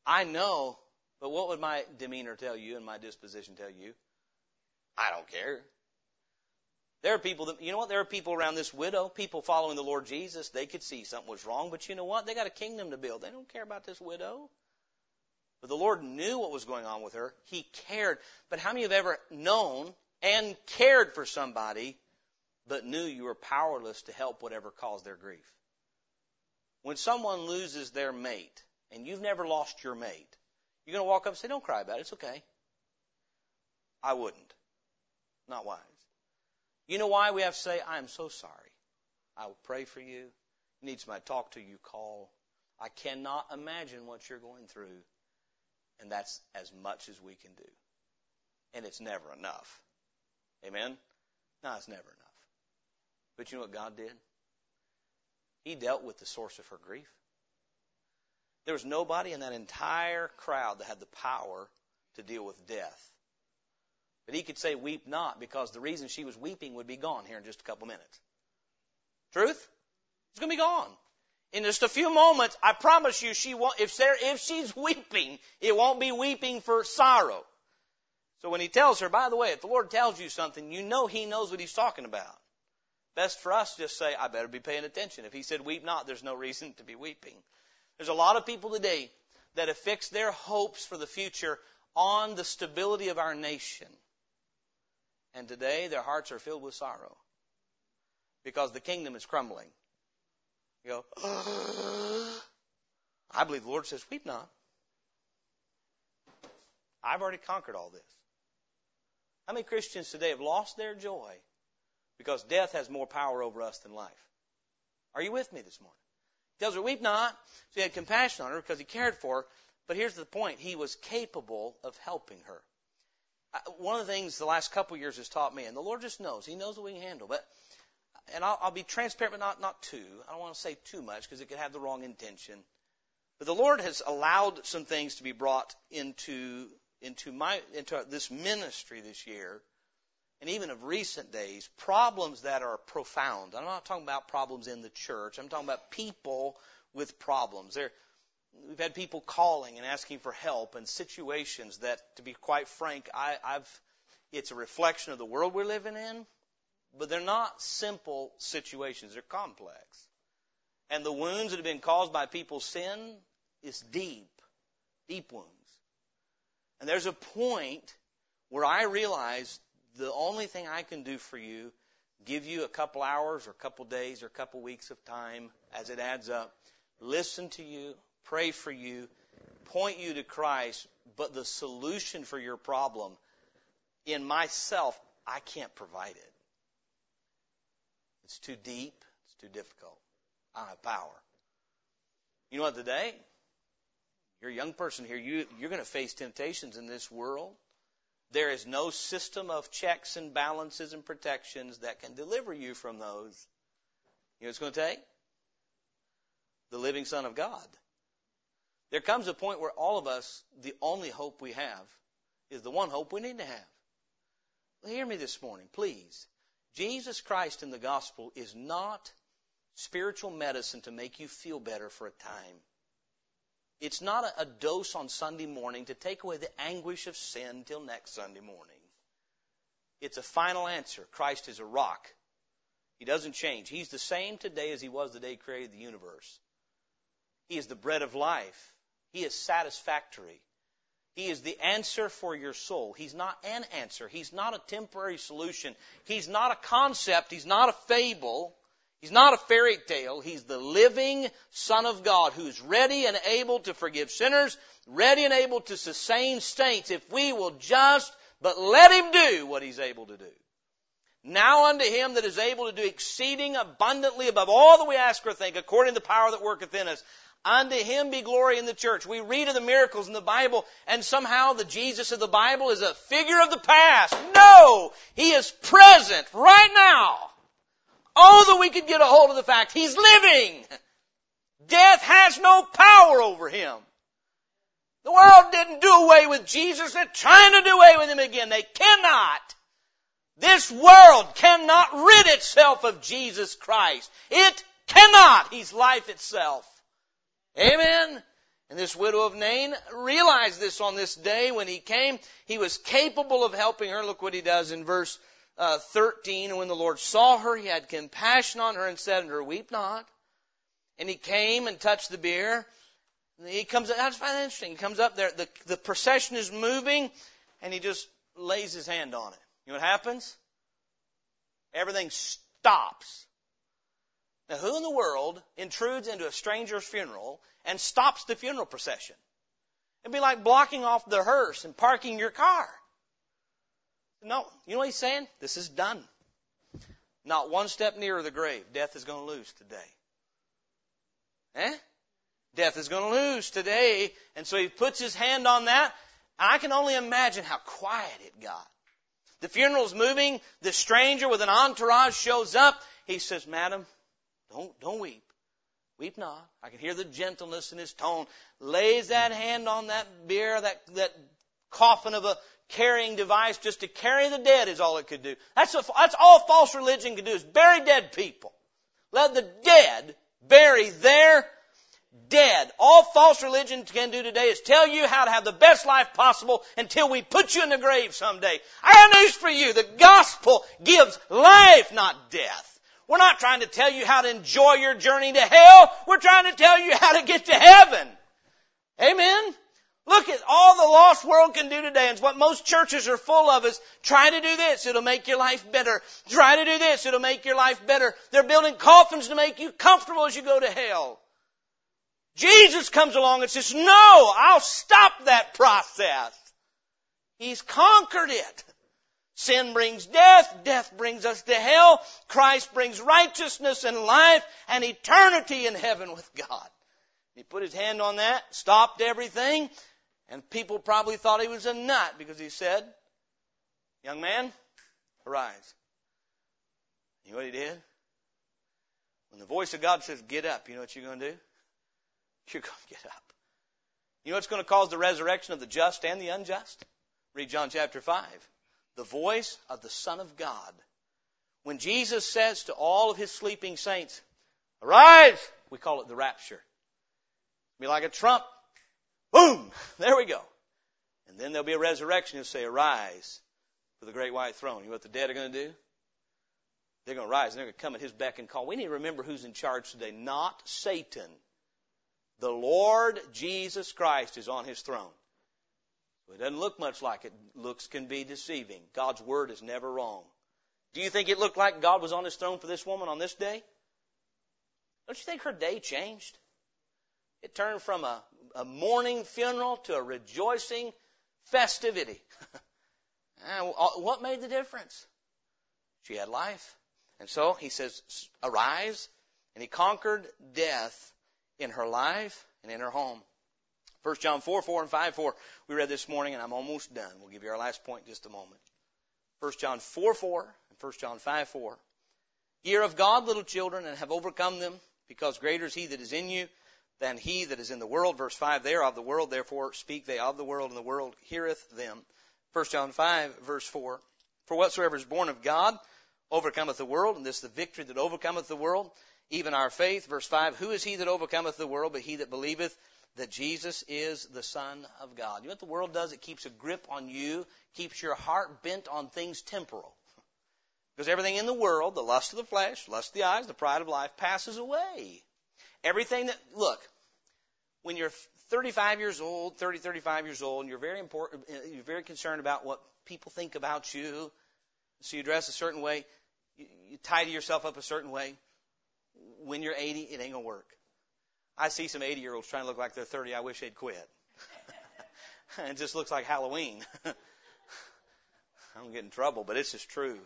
I know, but what would my demeanor tell you and my disposition tell you? I don't care. There are people that, you know what, there are people around this widow, people following the Lord Jesus. They could see something was wrong, but you know what? They got a kingdom to build. They don't care about this widow. But the Lord knew what was going on with her. He cared. But how many have ever known and cared for somebody, but knew you were powerless to help whatever caused their grief? When someone loses their mate, and you've never lost your mate, you're going to walk up and say, don't cry about it, it's okay. I wouldn't. Not wise. You know why we have to say, I am so sorry. I will pray for you. You need somebody to talk to, you call. I cannot imagine what you're going through. And that's as much as we can do. And it's never enough. Amen? No, it's never enough. But you know what God did? He dealt with the source of her grief. There was nobody in that entire crowd that had the power to deal with death. But he could say, weep not, because the reason she was weeping would be gone here in just a couple minutes. Truth? It's going to be gone. In just a few moments, I promise you, she won't, if, Sarah, if she's weeping, it won't be weeping for sorrow. So when he tells her, by the way, if the Lord tells you something, you know he knows what he's talking about. Best for us just say, I better be paying attention. If he said, weep not, there's no reason to be weeping. There's a lot of people today that have fixed their hopes for the future on the stability of our nation. And today their hearts are filled with sorrow because the kingdom is crumbling. You go, oh. I believe the Lord says, weep not. I've already conquered all this. How many Christians today have lost their joy because death has more power over us than life? Are you with me this morning? He tells her, weep not. So he had compassion on her because he cared for her. But here's the point. He was capable of helping her. One of the things the last couple years has taught me, and the Lord just knows. He knows what we can handle. But, and I'll, I'll be transparent, but not, not too. I don't want to say too much because it could have the wrong intention. But the Lord has allowed some things to be brought into, into, my, into this ministry this year, and even of recent days, problems that are profound. I'm not talking about problems in the church. I'm talking about people with problems. They're, We've had people calling and asking for help and situations that, to be quite frank, I, I've it's a reflection of the world we're living in, but they're not simple situations. They're complex. And the wounds that have been caused by people's sin is deep, deep wounds. And there's a point where I realize the only thing I can do for you, give you a couple hours or a couple days or a couple weeks of time as it adds up, listen to you, pray for you, point you to Christ, but the solution for your problem, in myself, I can't provide it. It's too deep. It's too difficult. I don't have power. You know what, today, you're a young person here. You, you're going to face temptations in this world. There is no system of checks and balances and protections that can deliver you from those. You know what it's going to take? The living Son of God. There comes a point where all of us, the only hope we have is the one hope we need to have. Hear me this morning, please. Jesus Christ in the gospel is not spiritual medicine to make you feel better for a time. It's not a, a dose on Sunday morning to take away the anguish of sin till next Sunday morning. It's a final answer. Christ is a rock. He doesn't change. He's the same today as he was the day he created the universe. He is the bread of life. He is satisfactory. He is the answer for your soul. He's not an answer. He's not a temporary solution. He's not a concept. He's not a fable. He's not a fairy tale. He's the living Son of God who's ready and able to forgive sinners, ready and able to sustain saints if we will just but let him do what he's able to do. Now unto him that is able to do exceeding abundantly above all that we ask or think, according to the power that worketh in us. Unto him be glory in the church. We read of the miracles in the Bible, and somehow the Jesus of the Bible is a figure of the past. No! He is present right now. Oh, that we could get a hold of the fact he's living. Death has no power over him. The world didn't do away with Jesus. They're trying to do away with him again. They cannot. This world cannot rid itself of Jesus Christ. It cannot. He's life itself. Amen. And this widow of Nain realized this on this day when he came. He was capable of helping her. Look what he does in verse uh, thirteen, and when the Lord saw her, he had compassion on her and said unto her, weep not. And he came and touched the bier. And he comes up, I just find that interesting. He comes up there, the, the procession is moving, and he just lays his hand on it. You know what happens? Everything stops. Now, who in the world intrudes into a stranger's funeral and stops the funeral procession? It'd be like blocking off the hearse and parking your car. No. You know what he's saying? This is done. Not one step nearer the grave. Death is going to lose today. Eh? Death is going to lose today. And so he puts his hand on that. I can only imagine how quiet it got. The funeral's moving. The stranger with an entourage shows up. He says, Madam, don't, don't weep. Weep not. I can hear the gentleness in his tone. Lays that hand on that bier, that, that coffin of a carrying device just to carry the dead is all it could do. That's, a, that's all false religion could do is bury dead people. Let the dead bury their dead. All false religion can do today is tell you how to have the best life possible until we put you in the grave someday. I have news for you. The gospel gives life, not death. We're not trying to tell you how to enjoy your journey to hell. We're trying to tell you how to get to heaven. Amen? Look at all the lost world can do today, and what most churches are full of is try to do this, it'll make your life better. Try to do this, it'll make your life better. They're building coffins to make you comfortable as you go to hell. Jesus comes along and says, no, I'll stop that process. He's conquered it. Sin brings death, death brings us to hell, Christ brings righteousness and life and eternity in heaven with God. He put his hand on that, stopped everything, and people probably thought he was a nut because he said, young man, arise. You know what he did? When the voice of God says, get up, you know what you're going to do? You're going to get up. You know what's going to cause the resurrection of the just and the unjust? Read John chapter five. The voice of the Son of God. When Jesus says to all of his sleeping saints, arise, we call it the rapture. Be like a trump. Boom! There we go. And then there'll be a resurrection. He'll say, arise for the great white throne. You know what the dead are going to do? They're going to rise and they're going to come at his beck and call. We need to remember who's in charge today. Not Satan. The Lord Jesus Christ is on his throne. It doesn't look much like it. Looks can be deceiving. God's word is never wrong. Do you think it looked like God was on his throne for this woman on this day? Don't you think her day changed? It turned from a, a mourning funeral to a rejoicing festivity. What made the difference? She had life. And so he says, arise. And he conquered death in her life and in her home. First John four, four and five, four. We read this morning, and I'm almost done. We'll give you our last point in just a moment. First John four, four and First John five, four. Ye are of God, little children, and have overcome them, because greater is he that is in you than he that is in the world. Verse five, they are of the world, therefore speak they of the world, and the world heareth them. First John five, verse four. For whatsoever is born of God overcometh the world, and this is the victory that overcometh the world, even our faith. Verse five, who is he that overcometh the world, but he that believeth that Jesus is the Son of God? You know what the world does? It keeps a grip on you, keeps your heart bent on things temporal. Because everything in the world, the lust of the flesh, lust of the eyes, the pride of life, passes away. Everything that, look, when you're thirty-five years old, thirty, thirty-five years old, and you're very important, you're very concerned about what people think about you, so you dress a certain way, you, you tidy yourself up a certain way. When you're eighty, it ain't gonna work. I see some eighty-year-olds trying to look like they're thirty. I wish they'd quit. It just looks like Halloween. I'm getting in trouble, but it's just true.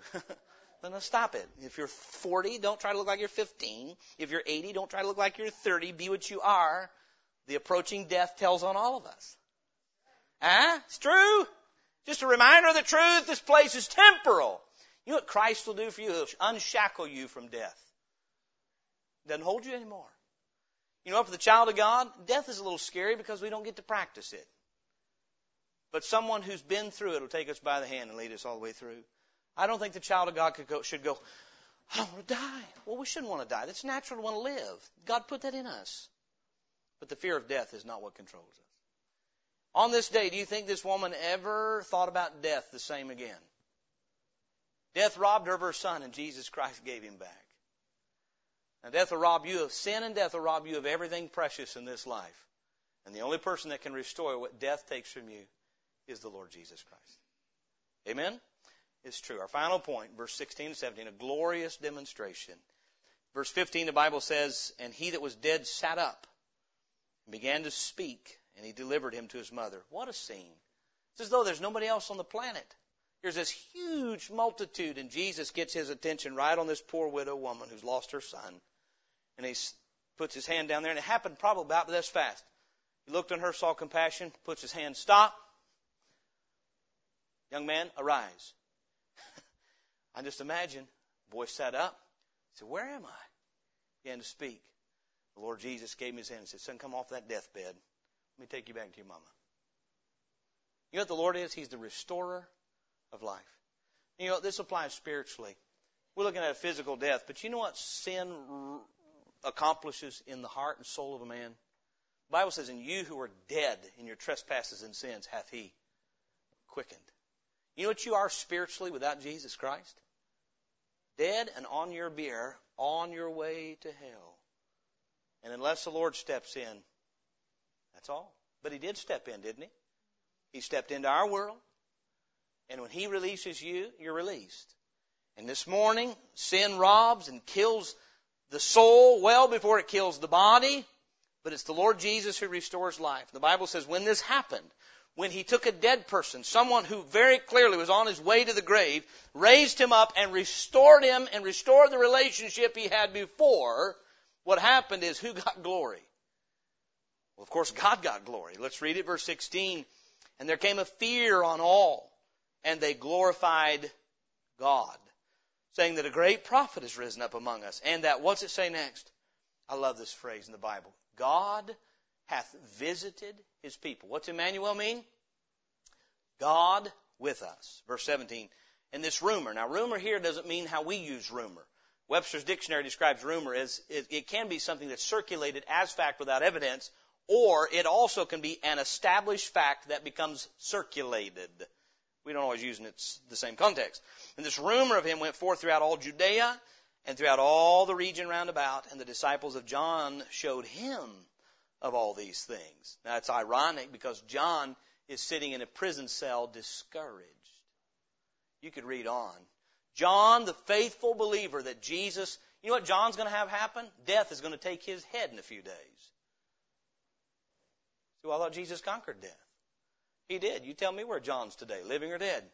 Then no, stop it. If you're forty, don't try to look like you're fifteen. If you're eighty, don't try to look like you're thirty. Be what you are. The approaching death tells on all of us. Huh? It's true. Just a reminder of the truth. This place is temporal. You know what Christ will do for you? He'll unshackle you from death. Doesn't hold you anymore. You know, for the child of God, death is a little scary because we don't get to practice it. But someone who's been through it will take us by the hand and lead us all the way through. I don't think the child of God could go, should go, I don't want to die. Well, we shouldn't want to die. That's natural to want to live. God put that in us. But the fear of death is not what controls us. On this day, do you think this woman ever thought about death the same again? Death robbed her of her son, and Jesus Christ gave him back. Now, death will rob you of sin, and death will rob you of everything precious in this life. And the only person that can restore what death takes from you is the Lord Jesus Christ. Amen? It's true. Our final point, verse sixteen and seventeen, a glorious demonstration. Verse fifteen, the Bible says, "And he that was dead sat up and began to speak, and he delivered him to his mother." What a scene. It's as though there's nobody else on the planet. There's this huge multitude, and Jesus gets his attention right on this poor widow woman who's lost her son. And he puts his hand down there, and it happened probably about this fast. He looked on her, saw compassion, puts his hand, "Stop. Young man, arise." I just imagine. The boy sat up. He said, "Where am I?" He began to speak. The Lord Jesus gave him his hand and said, "Son, come off that deathbed. Let me take you back to your mama." You know what the Lord is? He's the restorer of life. You know, this applies spiritually. We're looking at a physical death, but you know what sin accomplishes in the heart and soul of a man? The Bible says, "And you who are dead in your trespasses and sins hath he quickened." You know what you are spiritually without Jesus Christ? Dead and on your bier, on your way to hell. And unless the Lord steps in, that's all. But he did step in, didn't he? He stepped into our world. And when he releases you, you're released. And this morning, sin robs and kills the soul well before it kills the body. But it's the Lord Jesus who restores life. The Bible says when this happened, when he took a dead person, someone who very clearly was on his way to the grave, raised him up and restored him and restored the relationship he had before, what happened is who got glory? Well, of course, God got glory. Let's read it, verse sixteen. "And there came a fear on all, and they glorified God, saying that a great prophet is risen up among us." And that, what's it say next? I love this phrase in the Bible. "God hath visited his people." What's Emmanuel mean? God with us. Verse seventeen, "And this rumor." Now, rumor here doesn't mean how we use rumor. Webster's dictionary describes rumor as it can be something that's circulated as fact without evidence, or it also can be an established fact that becomes circulated. We don't always use it in the same context. "And this rumor of him went forth throughout all Judea and throughout all the region round about, and the disciples of John showed him of all these things." Now, it's ironic because John is sitting in a prison cell discouraged. You could read on. John, the faithful believer that Jesus, you know what John's going to have happen? Death is going to take his head in a few days. So I thought Jesus conquered death. He did. You tell me where John's today, living or dead.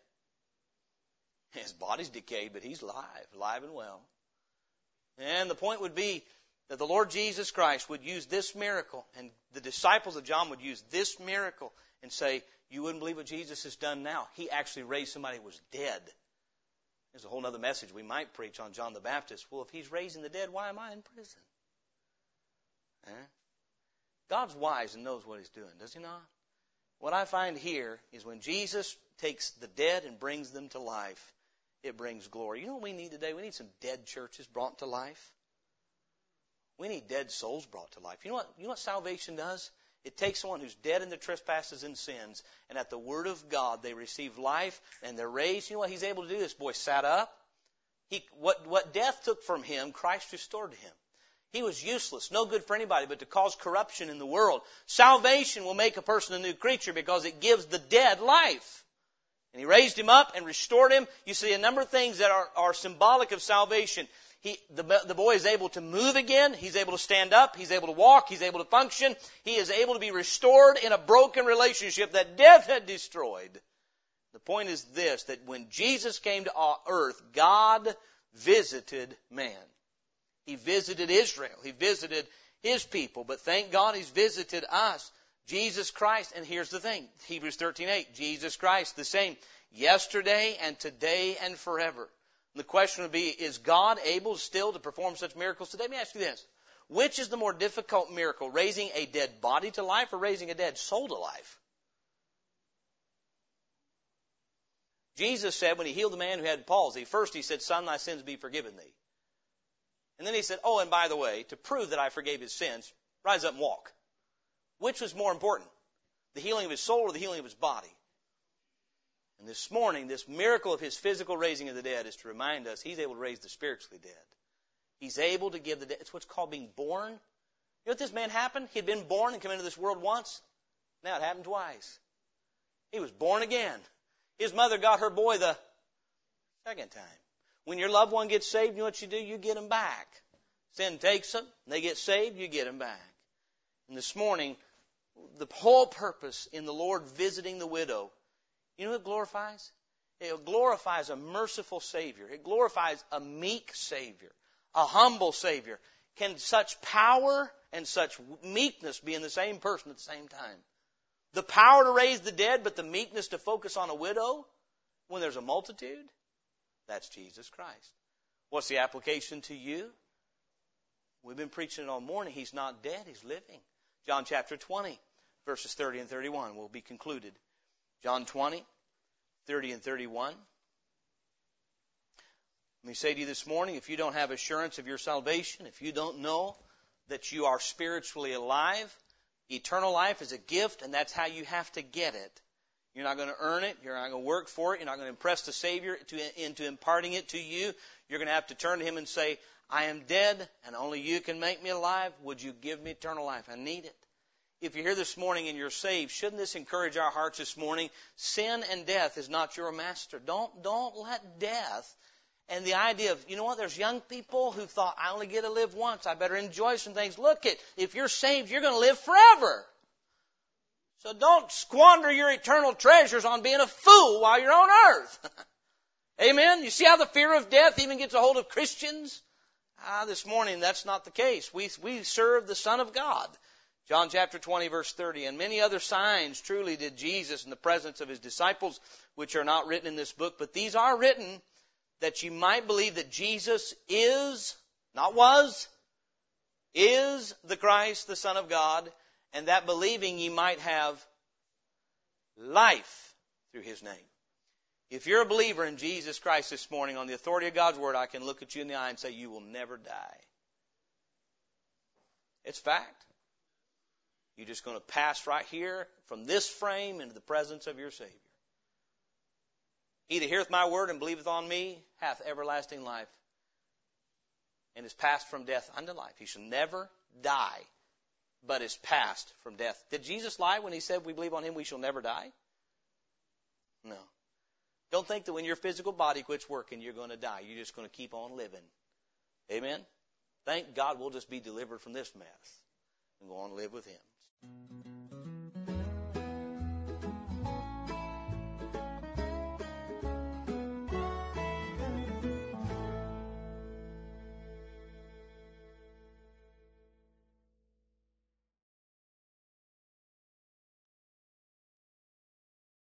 His body's decayed, but he's alive, alive and well. And the point would be that the Lord Jesus Christ would use this miracle, and the disciples of John would use this miracle and say, "You wouldn't believe what Jesus has done now. He actually raised somebody who was dead." There's a whole other message we might preach on John the Baptist. Well, if he's raising the dead, why am I in prison? Huh? God's wise and knows what he's doing, does he not? What I find here is when Jesus takes the dead and brings them to life, it brings glory. You know what we need today? We need some dead churches brought to life. We need dead souls brought to life. You know what, you know what salvation does? It takes someone who's dead in their trespasses and sins, and at the word of God, they receive life, and they're raised. You know what he's able to do? This boy sat up. He, what, what death took from him, Christ restored to him. He was useless, no good for anybody, but to cause corruption in the world. Salvation will make a person a new creature because it gives the dead life. And he raised him up and restored him. You see a number of things that are, are symbolic of salvation. He, the, the boy is able to move again. He's able to stand up. He's able to walk. He's able to function. He is able to be restored in a broken relationship that death had destroyed. The point is this, that when Jesus came to our earth, God visited man. He visited Israel. He visited his people. But thank God he's visited us, Jesus Christ. And here's the thing, Hebrews thirteen eight, Jesus Christ, the same, yesterday and today and forever. The question would be, is God able still to perform such miracles today? Let me ask you this. Which is the more difficult miracle, raising a dead body to life or raising a dead soul to life? Jesus said when he healed the man who had palsy, first he said, "Son, thy sins be forgiven thee." And then he said, "Oh, and by the way, to prove that I forgave his sins, rise up and walk." Which was more important, the healing of his soul or the healing of his body? And this morning, this miracle of his physical raising of the dead is to remind us he's able to raise the spiritually dead. He's able to give the dead. It's what's called being born. You know what this man happened? He'd been born and come into this world once. Now it happened twice. He was born again. His mother got her boy the second time. When your loved one gets saved, you know what you do? You get them back. Sin takes them. They get saved. You get them back. And this morning, the whole purpose in the Lord visiting the widow, you know what it glorifies? It glorifies a merciful Savior. It glorifies a meek Savior, a humble Savior. Can such power and such meekness be in the same person at the same time? The power to raise the dead, but the meekness to focus on a widow when there's a multitude? That's Jesus Christ. What's the application to you? We've been preaching it all morning. He's not dead. He's living. John chapter twenty, verses thirty and thirty-one will be concluded. John twenty, thirty and thirty-one. Let me say to you this morning, if you don't have assurance of your salvation, if you don't know that you are spiritually alive, eternal life is a gift, and that's how you have to get it. You're not going to earn it. You're not going to work for it. You're not going to impress the Savior to, into imparting it to you. You're going to have to turn to Him and say, I am dead, and only you can make me alive. Would you give me eternal life? I need it. If you're here this morning and you're saved, shouldn't this encourage our hearts this morning? Sin and death is not your master. Don't, don't let death and the idea of, you know what, there's young people who thought, I only get to live once. I better enjoy some things. Look it, if you're saved, you're going to live forever. So don't squander your eternal treasures on being a fool while you're on earth. Amen? You see how the fear of death even gets a hold of Christians? Ah, this morning, that's not the case. We, we serve the Son of God. John chapter twenty, verse thirty, and many other signs truly did Jesus in the presence of his disciples, which are not written in this book, but these are written that you might believe that Jesus is, not was, is the Christ, the Son of God, and that believing ye might have life through his name. If you're a believer in Jesus Christ this morning, on the authority of God's Word, I can look at you in the eye and say, you will never die. It's fact. You're just going to pass right here from this frame into the presence of your Savior. He that heareth my word and believeth on me hath everlasting life, and is passed from death unto life. He shall never die, but is passed from death. Did Jesus lie when he said we believe on him we shall never die? No. Don't think that when your physical body quits working, you're going to die. You're just going to keep on living. Amen? Thank God we'll just be delivered from this mess and go on and live with him.